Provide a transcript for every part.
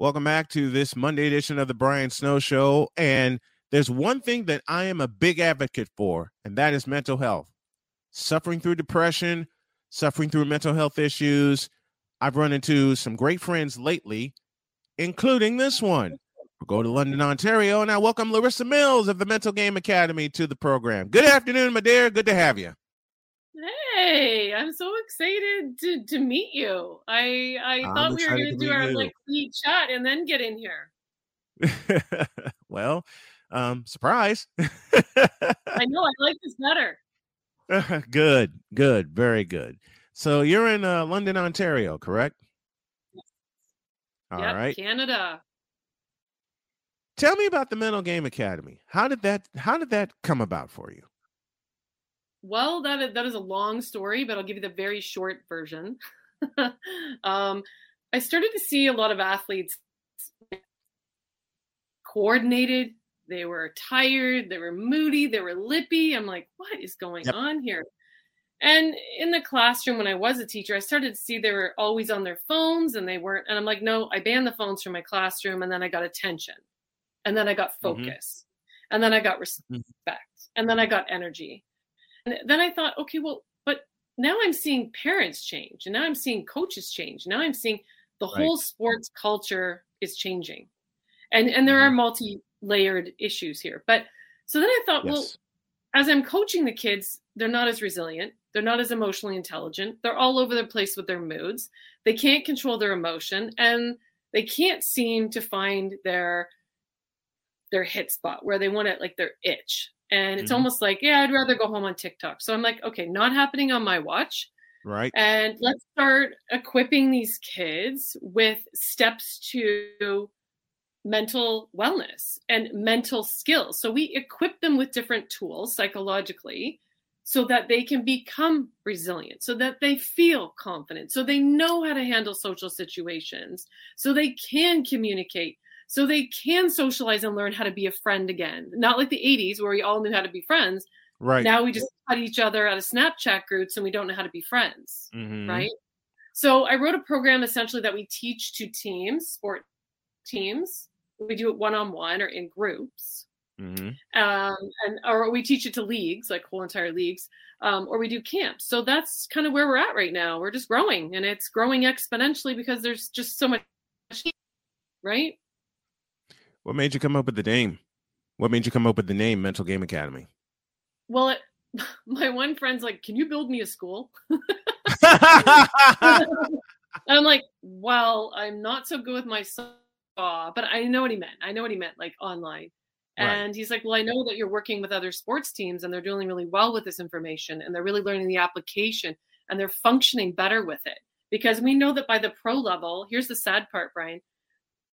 Welcome back to this Monday edition of the Brian Snow Show. And there's one thing that I am a big advocate for, and that is mental health. Suffering through depression, suffering through mental health issues. I've run into some great friends lately, including this one. We'll go to London, Ontario, and I welcome Larissa Mills of the Mental Game Academy to the program. Good afternoon, my dear. Good to have you. Hey, I'm so excited to meet you. I thought we were going to do our weekly chat and then get in here. Well, surprise. I know. I like this better. Good. Very good. So you're in London, Ontario, correct? Yes. All right. Canada. Tell me about the Mental Game Academy. How did that come about for you? Well, that is a long story, but I'll give you the very short version. I started to see a lot of athletes coordinated. They were tired. They were moody. They were lippy. I'm like, what is going on here? And in the classroom, when I was a teacher, I started to see they were always on their phones and they weren't. And I'm like, no, I banned the phones from my classroom. And then I got attention. And then I got focus. Mm-hmm. And then I got respect. Mm-hmm. And then I got energy. And then I thought, okay, well, but now I'm seeing parents change, and now I'm seeing coaches change. Now I'm seeing the whole sports culture is changing. And there are multi-layered issues here. But so then I thought, well, as I'm coaching the kids, they're not as resilient. They're not as emotionally intelligent. They're all over the place with their moods. They can't control their emotion, and they can't seem to find their hit spot where they want to, like, their itch. And it's almost like, I'd rather go home on TikTok. So I'm like, okay, not happening on my watch. Right. And let's start equipping these kids with steps to mental wellness and mental skills. So we equip them with different tools psychologically so that they can become resilient, so that they feel confident, so they know how to handle social situations, so they can communicate, so they can socialize and learn how to be a friend again. Not like the 80s where we all knew how to be friends. Right. Now we just cut each other out of Snapchat groups and we don't know how to be friends. Mm-hmm. Right. So I wrote a program essentially that we teach to teams, sport teams. We do it one-on-one or in groups. Mm-hmm. Or we teach it to leagues, like whole entire leagues, or we do camps. So that's kind of where we're at right now. We're just growing, and it's growing exponentially because there's just so much. Right. What made you come up with the name? Mental Game Academy? Well, my one friend's like, can you build me a school? And I'm like, well, I'm not so good with my saw, but I know what he meant. Like online. Right. And he's like, well, I know that you're working with other sports teams and they're doing really well with this information and they're really learning the application and they're functioning better with it. Because we know that by the pro level, here's the sad part, Brian.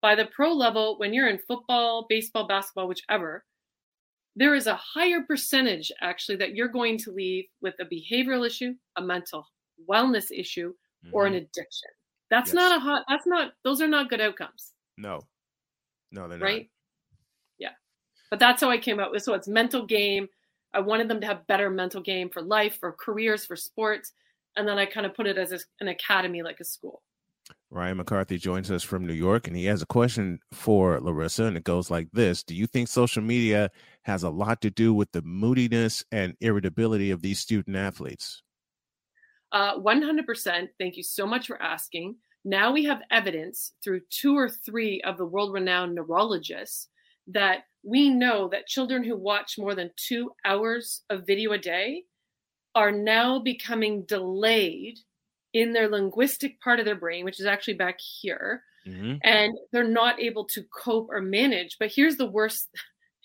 By the pro level, when you're in football, baseball, basketball, whichever, there is a higher percentage actually that you're going to leave with a behavioral issue, a mental wellness issue, or an addiction. That's not a hot, those are not good outcomes. No, they're not. Right? Yeah. But that's how I came up with. So it's mental game. I wanted them to have better mental game for life, for careers, for sports. And then I kind of put it as an academy, like a school. Ryan McCarthy joins us from New York, and he has a question for Larissa, and it goes like this. Do you think social media has a lot to do with the moodiness and irritability of these student athletes? 100%. Thank you so much for asking. Now we have evidence through 2 or 3 of the world-renowned neurologists that we know that children who watch more than 2 hours of video a day are now becoming delayed in their linguistic part of their brain, which is actually back here, and they're not able to cope or manage. But here's the worst.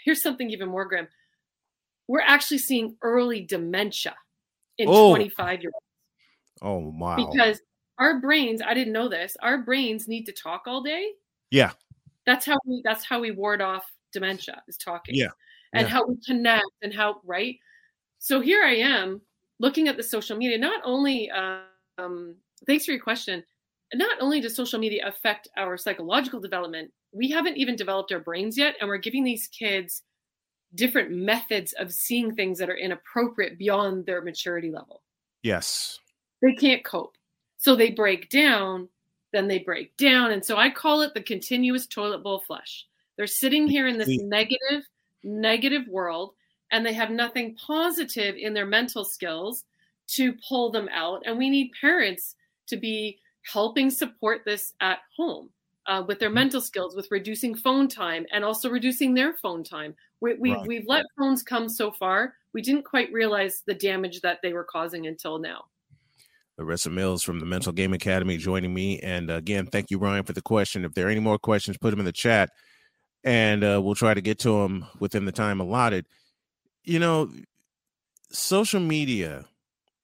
Here's something even more grim. We're actually seeing early dementia in 25-year-olds. Oh, wow. Because our brains, I didn't know this, our brains need to talk all day. Yeah. That's how we ward off dementia, is talking. Yeah. And how we connect and how, right? So here I am looking at the social media, not only... thanks for your question. Not only does social media affect our psychological development, we haven't even developed our brains yet. And we're giving these kids different methods of seeing things that are inappropriate beyond their maturity level. Yes. They can't cope. So they break down then they break down. And so I call it the continuous toilet bowl flush. They're sitting here in this negative world, and they have nothing positive in their mental skills to pull them out. And we need parents to be helping support this at home with their mental skills, with reducing phone time and also reducing their phone time. We've let phones come so far. We didn't quite realize the damage that they were causing until now. Larissa Mills from the Mental Game Academy joining me. And again, thank you, Ryan, for the question. If there are any more questions, put them in the chat, and we'll try to get to them within the time allotted. You know, social media,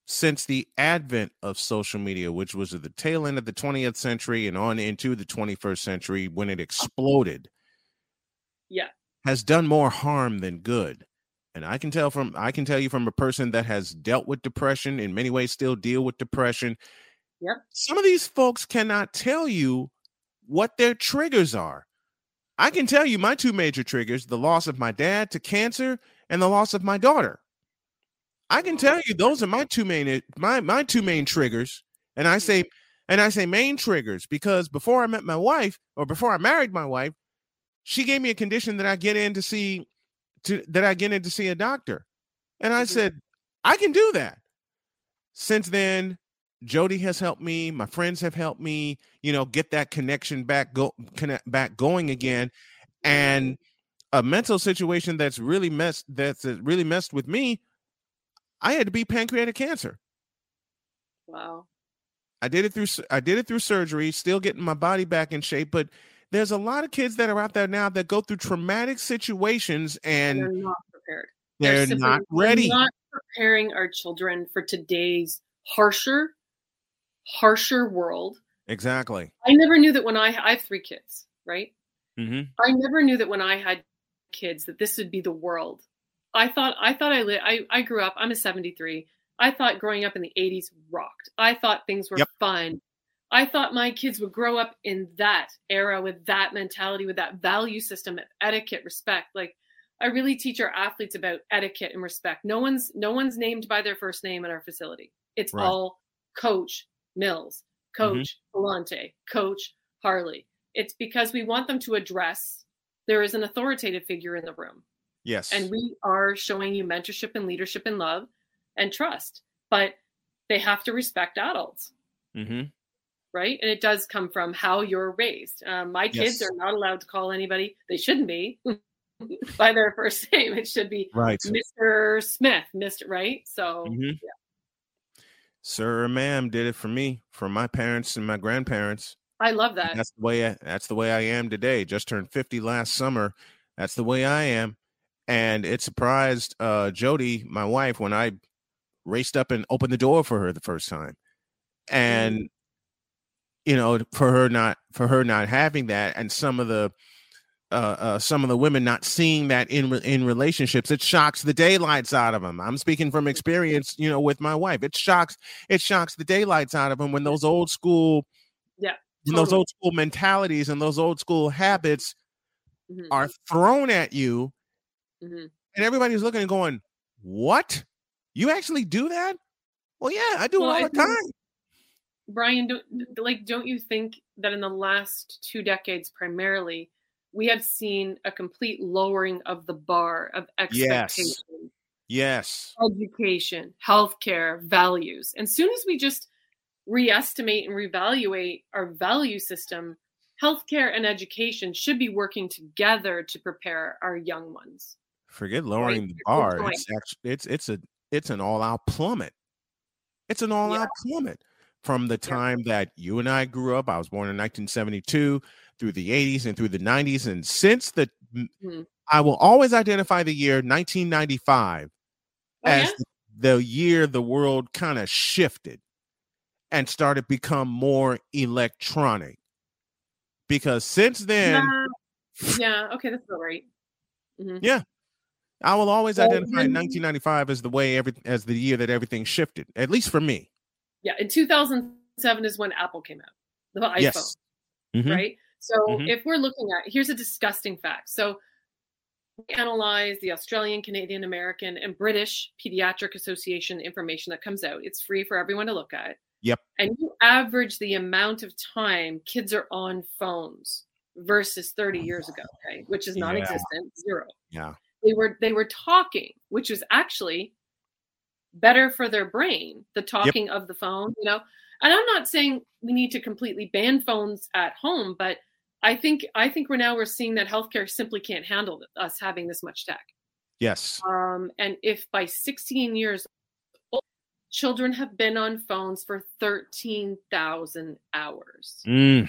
since the advent of social media, which was at the tail end of the 20th century and on into the 21st century when it exploded, has done more harm than good. And I can tell you from a person that has dealt with depression, in many ways still deal with depression. Yep. Some of these folks cannot tell you what their triggers are. I can tell you my two major triggers, the loss of my dad to cancer and the loss of my daughter. I can tell you those are my two main triggers. And I say main triggers because before I met my wife, or before I married my wife, she gave me a condition that I get in to see. That I get in to see a doctor. And I said, I can do that. Since then, Jody has helped me. My friends have helped me, you know, get that connection back going again. And a mental situation that's really messed with me, I had to beat pancreatic cancer. Wow. I did it through surgery, still getting my body back in shape, but there's a lot of kids that are out there now that go through traumatic situations and they're not prepared. They're not ready. We're not preparing our children for today's harsher world. Exactly. I never knew that when I have three kids, right? Mm-hmm. I never knew that when I had kids that this would be the world. I grew up, I'm a 73. I thought growing up in the 80s rocked. I thought things were fun. I thought my kids would grow up in that era with that mentality, with that value system of etiquette, respect. Like, I really teach our athletes about etiquette and respect. No one's named by their first name in our facility. It's all Coach Mills, Coach Vellante, Coach Harley. It's because we want them to address there is an authoritative figure in the room. Yes. And we are showing you mentorship and leadership and love and trust, but they have to respect adults. Mm-hmm. Right. And it does come from how you're raised. My kids are not allowed to call anybody. They shouldn't be by their first name. It should be Mr. Smith, Mr. Right. So, Sir or ma'am did it for me, for my parents and my grandparents. I love that. And that's the way I am today. Just turned 50 last summer. That's the way I am. And it surprised Jody, my wife, when I raced up and opened the door for her the first time. And you know, for her not having that, and some of the women not seeing that in relationships, it shocks the daylights out of them. I'm speaking from experience, you know, with my wife. It shocks the daylights out of them when those old school, those old school mentalities and those old school habits are thrown at you, and everybody's looking and going, "What? You actually do that?" Well, yeah, I do it all the time. Brian, don't you think that in the last two decades, primarily, we have seen a complete lowering of the bar of expectations, education, healthcare, values. And soon as we just reestimate and reevaluate our value system, healthcare and education should be working together to prepare our young ones. Forget lowering the bar. It's an all-out plummet. It's an all-out plummet. From the time that you and I grew up, I was born in 1972, through the 80s and through the 90s. And since I will always identify the year 1995 as the year the world kind of shifted and started become more electronic. Because since then. Okay, that's all right. I will always identify 1995 as the year that everything shifted, at least for me. Yeah, in 2007 is when Apple came out, the iPhone, right? So if we're looking at, here's a disgusting fact. So we analyze the Australian, Canadian, American, and British Pediatric Association information that comes out. It's free for everyone to look at. Yep. And you average the amount of time kids are on phones versus 30 years ago, okay, which is non-existent, zero. Yeah. They were talking, which was actually better for their brain, the talking of the phone, you know. And I'm not saying we need to completely ban phones at home, but I think we're seeing that healthcare simply can't handle us having this much tech. Yes. And if by 16 years old, children have been on phones for 13,000 hours. Mm.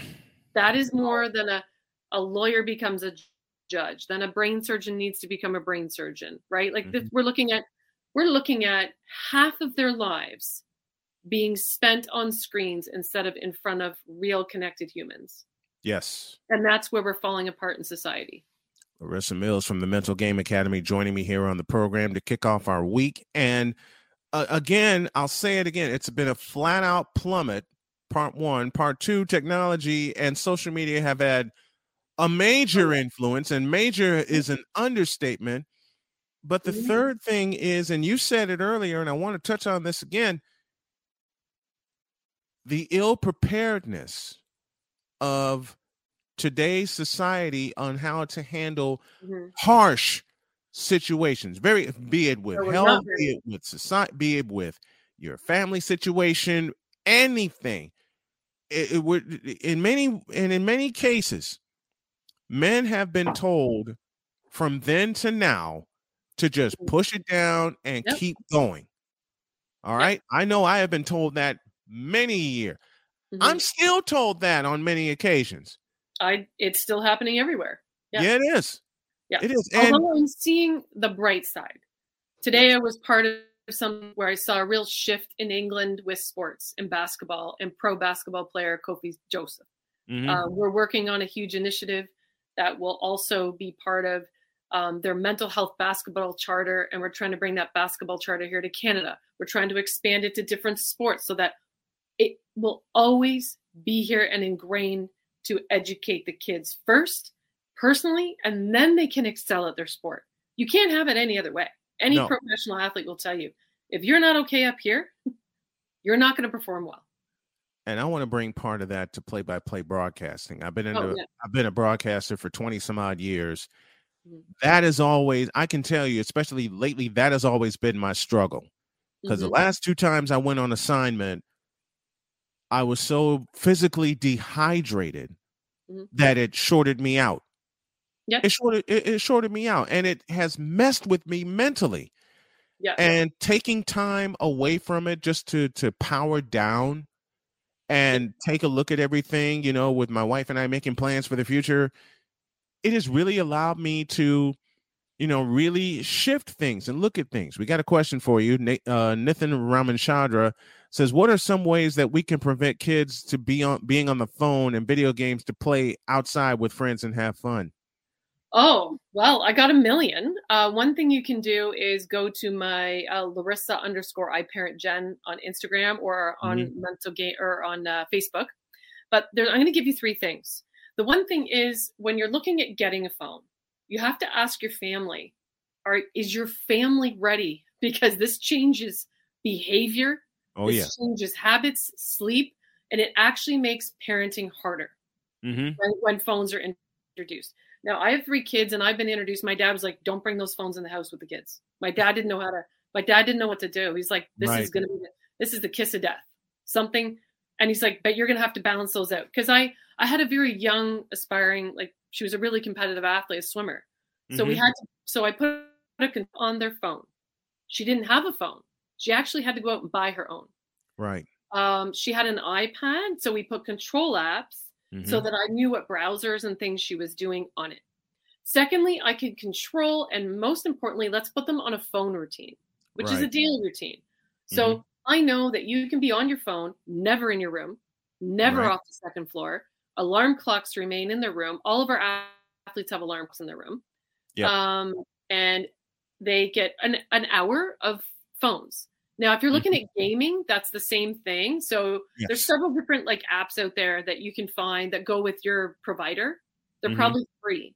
That is more than a lawyer becomes a judge, then a brain surgeon needs to become a brain surgeon, right? Like this, we're looking at half of their lives being spent on screens instead of in front of real connected humans. Yes. And that's where we're falling apart in society. Larissa Mills from the Mental Game Academy joining me here on the program to kick off our week. And again, I'll say it again. It's been a flat out plummet. Part one, part two, technology and social media have had a major influence, and major is an understatement. But the third thing is, and you said it earlier, and I want to touch on this again, the ill preparedness of today's society on how to handle harsh situations, be it with your family situation, anything. In many cases, men have been told from then to now to just push it down and keep going. All right. I know I have been told that many years. Mm-hmm. I'm still told that on many occasions. It's still happening everywhere. Yeah, yeah, it is. Yeah, it is. And although I'm seeing the bright side. Today I was part of something where I saw a real shift in England with sports and basketball and pro basketball player Kofi Joseph. Mm-hmm. We're working on a huge initiative that will also be part of their mental health basketball charter. And we're trying to bring that basketball charter here to Canada. We're trying to expand it to different sports so that it will always be here and ingrained to educate the kids first personally, and then they can excel at their sport. You can't have it any other way. Any professional athlete will tell you, if you're not okay up here, you're not going to perform well. And I want to bring part of that to play-by-play broadcasting. I've been a broadcaster for 20 some odd years. Mm-hmm. That is always, I can tell you, especially lately, that has always been my struggle. Because the last two times I went on assignment, I was so physically dehydrated that it shorted me out. Yep. It shorted me out, and it has messed with me mentally. Yeah. And taking time away from it just to power down and take a look at everything, you know, with my wife and I making plans for the future, it has really allowed me to, you know, really shift things and look at things. We got a question for you. Nithin Ramachandra says, what are some ways that we can prevent kids to being on the phone and video games to play outside with friends and have fun? Oh, well, I got a million. One thing you can do is go to my Larissa _ iParentJen on Instagram or on Mental Game or on Facebook. But I'm going to give you three things. The one thing is, when you're looking at getting a phone, you have to ask your family, is your family ready? Because this changes behavior. Oh, this changes habits, sleep, and it actually makes parenting harder when phones are introduced. Now, I have three kids, and I've been introduced. My dad was like, don't bring those phones in the house with the kids. My dad didn't know what to do. He's like, this is the kiss of death, something. And he's like, but you're going to have to balance those out. Because I had a very young, aspiring, like, she was a really competitive athlete, a swimmer. So I put her on their phone. She didn't have a phone. She actually had to go out and buy her own. Right. She had an iPad. So we put control apps so that I knew what browsers and things she was doing on it. Secondly, I could control. And most importantly, let's put them on a phone routine, which is a daily routine. So I know that you can be on your phone, never in your room, never off the second floor. Alarm clocks remain in their room. All of our athletes have alarm clocks in their room. Yeah. And they get an hour of phones. Now, if you're looking at gaming, that's the same thing. So there's several different like apps out there that you can find that go with your provider. They're probably free.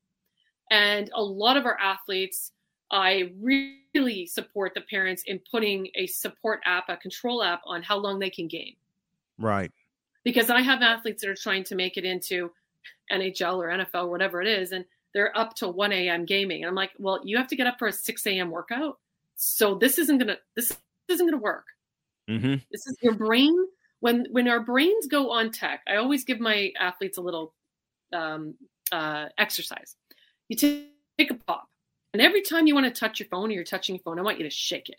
And a lot of our athletes, I really support the parents in putting a support app, a control app on how long they can game. Right. Because I have athletes that are trying to make it into NHL or NFL, or whatever it is, and they're up till 1 a.m. gaming. And I'm like, well, you have to get up for a 6 a.m. workout. So this isn't gonna work. Mm-hmm. This is your brain. When our brains go on tech, I always give my athletes a little exercise. You take a pop, and every time you want to touch your phone or you're touching your phone, I want you to shake it.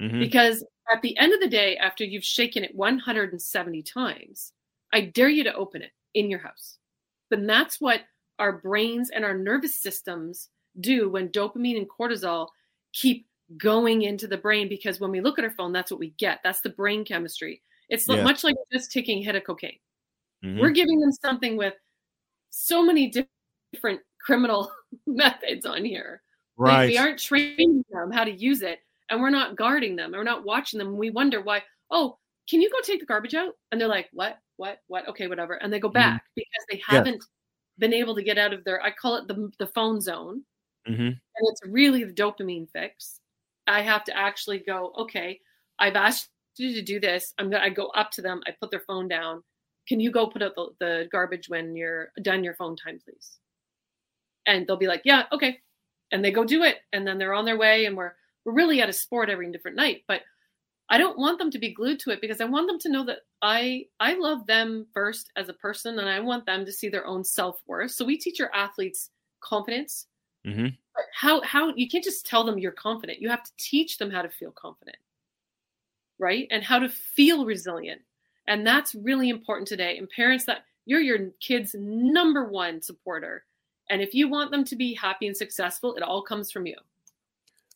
Mm-hmm. Because at the end of the day, after you've shaken it 170 times, I dare you to open it in your house. And that's what our brains and our nervous systems do when dopamine and cortisol keep going into the brain, because when we look at our phone, that's what we get. That's the brain chemistry. It's much like just taking a hit of cocaine. Mm-hmm. We're giving them something with so many different criminal methods on here. Right. Like we aren't training them how to use it, and we're not guarding them. We're not watching them. We wonder why, oh, can you go take the garbage out? And they're like, what? Okay, whatever. And they go back because they haven't been able to get out of their, I call it the phone zone. Mm-hmm. And it's really the dopamine fix. I have to actually go, okay, I've asked you to do this. I go up to them. I put their phone down. Can you go put out the garbage when you're done your phone time, please? And they'll be like, yeah, okay. And they go do it. And then they're on their way. And we're really at a sport every different night, but I don't want them to be glued to it, because I want them to know that I love them first as a person, and I want them to see their own self-worth. So we teach our athletes confidence. Mm-hmm. But how you can't just tell them you're confident. You have to teach them how to feel confident, right? And how to feel resilient. And that's really important today. And parents, that you're your kid's number one supporter. And if you want them to be happy and successful, it all comes from you.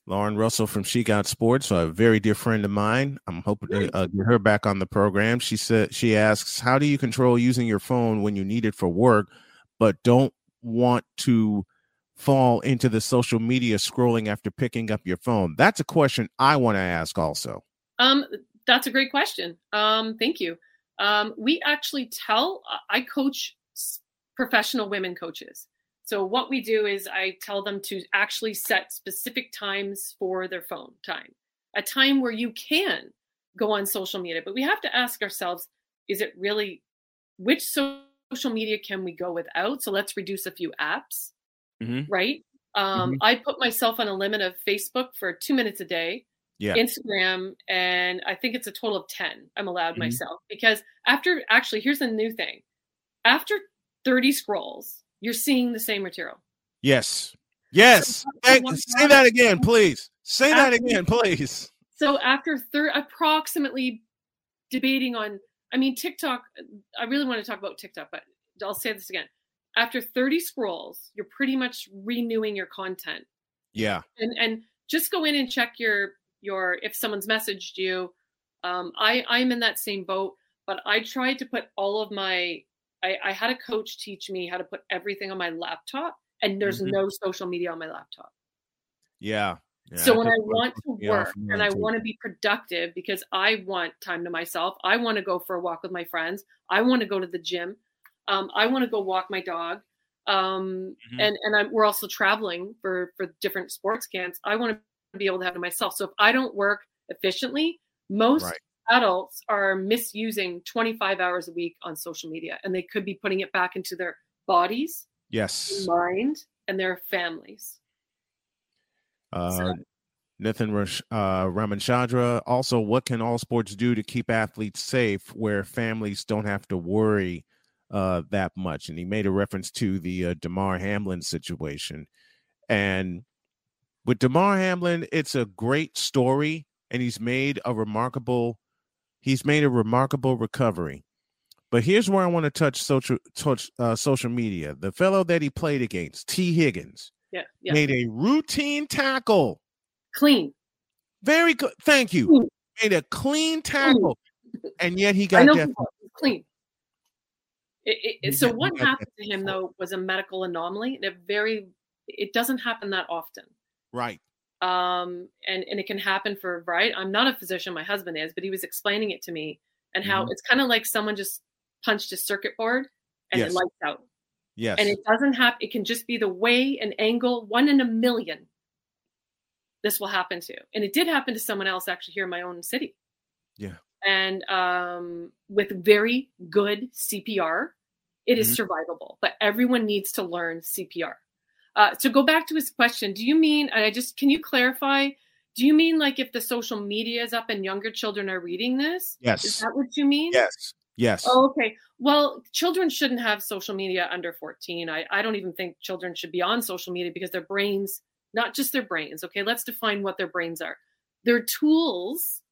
Lauren Russell from She Got Sports, a very dear friend of mine. I'm hoping to get her back on the program. She asks, how do you control using your phone when you need it for work, but don't want to fall into the social media scrolling after picking up your phone? That's a question I want to ask also. That's a great question. Thank you. We actually I coach professional women coaches. So what we do is I tell them to actually set specific times for their phone time, a time where you can go on social media. But we have to ask ourselves, is it really, which social media can we go without? So let's reduce a few apps, right? I put myself on a limit of Facebook for 2 minutes a day, Instagram, and I think it's a total of 10 I'm allowed myself. Because here's the new thing. After 30 scrolls, you're seeing the same material. Yes. Say that again, please. So after approximately debating on, TikTok, I really want to talk about TikTok, but I'll say this again. After 30 scrolls, you're pretty much renewing your content. Yeah. And just go in and check your if someone's messaged you. I'm in that same boat, but I tried to put all of my, I had a coach teach me how to put everything on my laptop, and there's no social media on my laptop. Yeah. So when I want to work and I want to be productive, because I want time to myself, I want to go for a walk with my friends. I want to go to the gym. I want to go walk my dog. We're also traveling for different sports camps. I want to be able to have it myself. So if I don't work efficiently, most adults are misusing 25 hours a week on social media, and they could be putting it back into their bodies, their mind, and their families. Nithin Ramachandra. Also, what can all sports do to keep athletes safe where families don't have to worry that much? And he made a reference to the DeMar Hamlin situation. And with DeMar Hamlin, it's a great story, and he's made a remarkable recovery. But here's where I want to touch social media. The fellow that he played against, T. Higgins, made a routine tackle. Clean. Very good. Thank you. Clean. Made a clean tackle. Clean. And yet he got death. Clean. So what happened to him, though, was a medical anomaly. It doesn't happen that often. Right. And it can happen for a variety. I'm not a physician, my husband is, but he was explaining it to me, and how it's kind of like someone just punched a circuit board and it lights out. Yes. And it doesn't happen. It can just be the way and angle, one in a million. This will happen to, and it did happen to someone else actually here in my own city. Yeah. and with very good CPR, it is survivable. But everyone needs to learn CPR. So go back to his question. Do you mean, and I just, can you clarify, do you mean like if the social media is up and younger children are reading this? Yes. Is that what you mean? Yes. Yes. Oh, okay. Well, children shouldn't have social media under 14. I don't even think children should be on social media because their brains, not just their brains. Okay. Let's define what their brains are. They're tools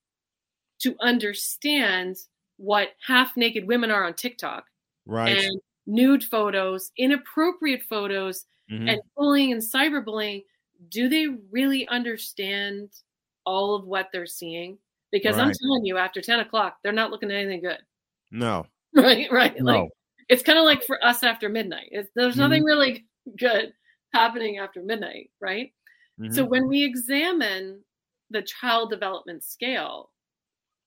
to understand what half-naked women are on TikTok. Right. And nude photos, inappropriate photos, and bullying and cyberbullying. Do they really understand all of what they're seeing? Because I'm telling you, after 10 o'clock, they're not looking at anything good. No. Right. No. Like, it's kind of like for us after midnight. There's nothing really good happening after midnight, right? So when we examine the child development scale,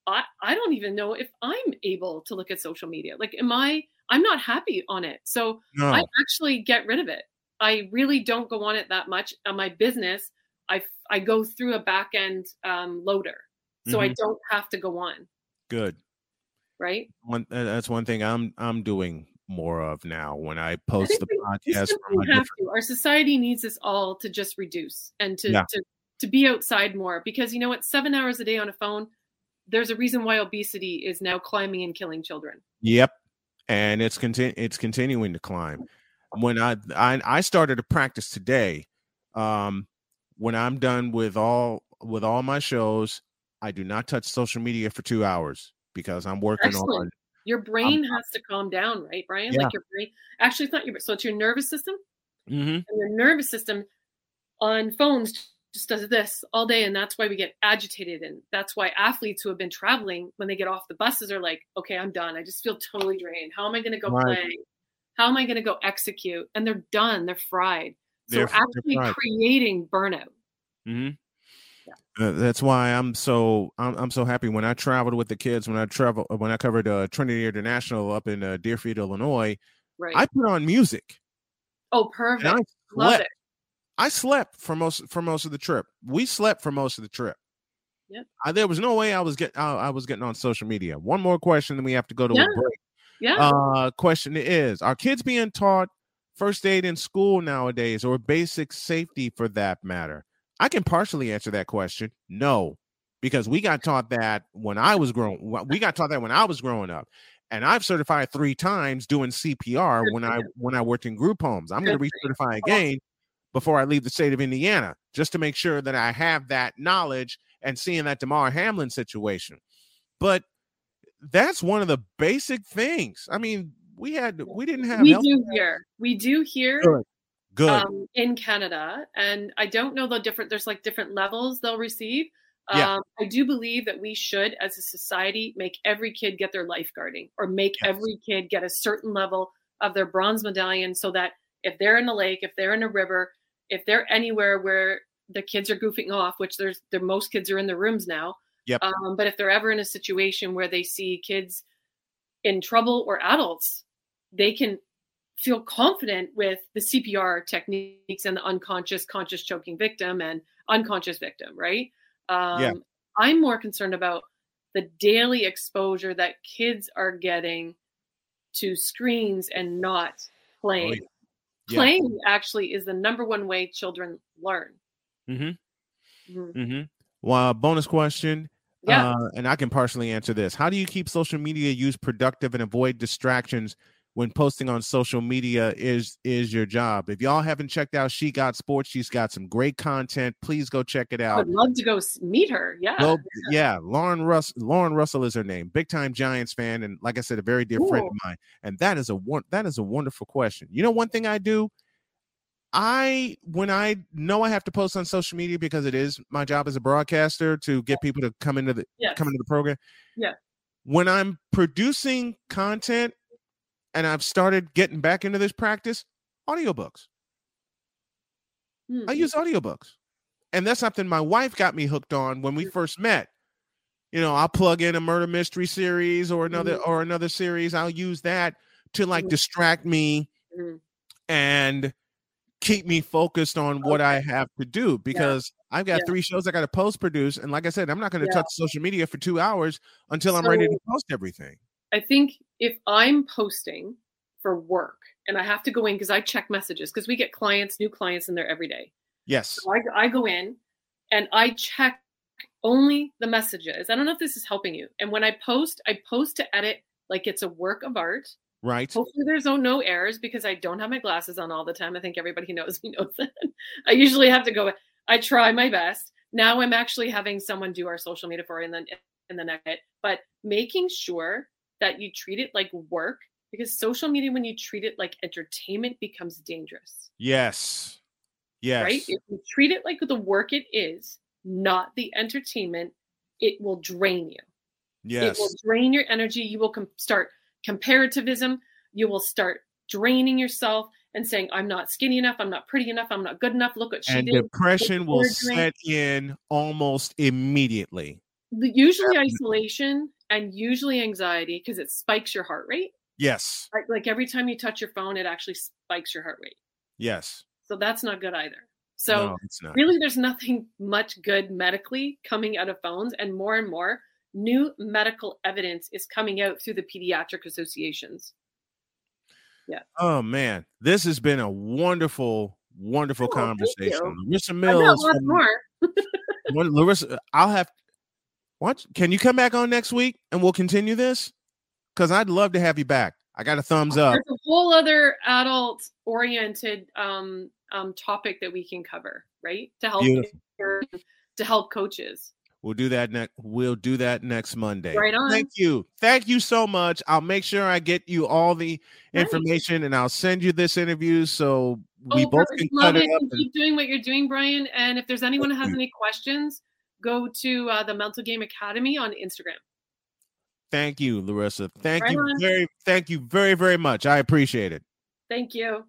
I don't even know if I'm able to look at social media. Like, I'm not happy on it. So I actually get rid of it. I really don't go on it that much. On my business, I go through a back-end loader. So I don't have to go on. Good. Right? That's one thing I'm doing more of now when I post the podcast. Our society needs us all to just reduce and to be outside more. Because you know what? 7 hours a day on a phone, there's a reason why obesity is now climbing and killing children. Yep. And it's continuing to climb. When I started to practice today, when I'm done with all my shows, I do not touch social media for 2 hours because I'm working on your brain has to calm down, right, Brian? Yeah. Like your brain, actually, it's not your, so it's your nervous system. And your nervous system on phones just does this all day, and that's why we get agitated, and that's why athletes who have been traveling when they get off the buses are like, "Okay, I'm done. I just feel totally drained. How am I going to go play? How am I going to go execute?" And they're done. They're fried. So they're creating burnout. That's why I'm so happy when I traveled with the kids, when I covered Trinity International up in Deerfield, Illinois, I put on music. Oh, perfect. And I slept for most of the trip. We slept for most of the trip. Yep. There was no way I was getting on social media. One more question, then we have to go to a break. Yeah. Question is, are kids being taught first aid in school nowadays, or basic safety for that matter? I can partially answer that question. No, because we got taught that when I was growing up, and I've certified 3 times doing CPR when I worked in group homes. I'm going to recertify again before I leave the state of Indiana, just to make sure that I have that knowledge and seeing that DeMar Hamlin situation. But that's one of the basic things. I mean, we do here good. In Canada. And I don't know there's like different levels they'll receive. I do believe that we should, as a society, make every kid get their lifeguarding, or make every kid get a certain level of their bronze medallion, so that if they're in a lake, if they're in a river, if they're anywhere where the kids are goofing off, which most kids are in their rooms now. Yep. But if they're ever in a situation where they see kids in trouble, or adults, they can feel confident with the CPR techniques and the unconscious, conscious choking victim and unconscious victim, right? I'm more concerned about the daily exposure that kids are getting to screens and not playing. Oh, yeah. Playing actually is the number one way children learn. Well, bonus question. And I can partially answer this. How do you keep social media use productive and avoid distractions when posting on social media is your job? If y'all haven't checked out She Got Sports, she's got some great content. Please go check it out. I'd love to go meet her. Yeah. Well, yeah. Lauren Russell is her name. Big time Giants fan. And like I said, a very dear friend of mine. And that is a wonderful question. You know, one thing I do, when I know I have to post on social media because it is my job as a broadcaster to get people to come into the program. Yeah. When I'm producing content, and I've started getting back into this practice, audiobooks. I use audiobooks. And that's something my wife got me hooked on when we first met. You know, I'll plug in a murder mystery series or another series. I'll use that to distract me and keep me focused on what I have to do, because I've got three shows I got to post-produce. And like I said, I'm not going to touch social media for 2 hours until I'm ready to post everything. I think if I'm posting for work and I have to go in because I check messages because we get clients, new clients in there every day. Yes. So I go in and I check only the messages. I don't know if this is helping you. And when I post to edit like it's a work of art. Right. Hopefully there's no errors because I don't have my glasses on all the time. I think everybody knows me knows that. I usually have to go. I try my best. Now I'm actually having someone do our social media for and then edit. But making sure that you treat it like work because social media, when you treat it like entertainment, becomes dangerous. Yes. Yes. Right. If you treat it like the work it is, not the entertainment, it will drain you. Yes. It will drain your energy. You will start comparativism, you will start draining yourself and saying, I'm not skinny enough, I'm not pretty enough, I'm not good enough, look what she did. And depression will set in almost immediately. Usually isolation and usually anxiety because it spikes your heart rate. Yes. Like every time you touch your phone, it actually spikes your heart rate. Yes. So that's not good either. So no, it's not. Really there's nothing much good medically coming out of phones and more new medical evidence is coming out through the pediatric associations. Yeah. Oh man, this has been a wonderful, wonderful conversation. Larissa Mills. Larissa, I'll have. What? Can you come back on next week and we'll continue this? Because I'd love to have you back. I got a thumbs up. There's a whole other adult-oriented topic that we can cover, right? To help coaches. We'll do that next Monday. Right on. Thank you. Thank you so much. I'll make sure I get you all the information and I'll send you this interview so we both can cut it up. Keep doing what you're doing, Brian. And if there's anyone who has any questions, go to the Mental Game Academy on Instagram. Thank you, Larissa. Thank you very, very much. I appreciate it. Thank you.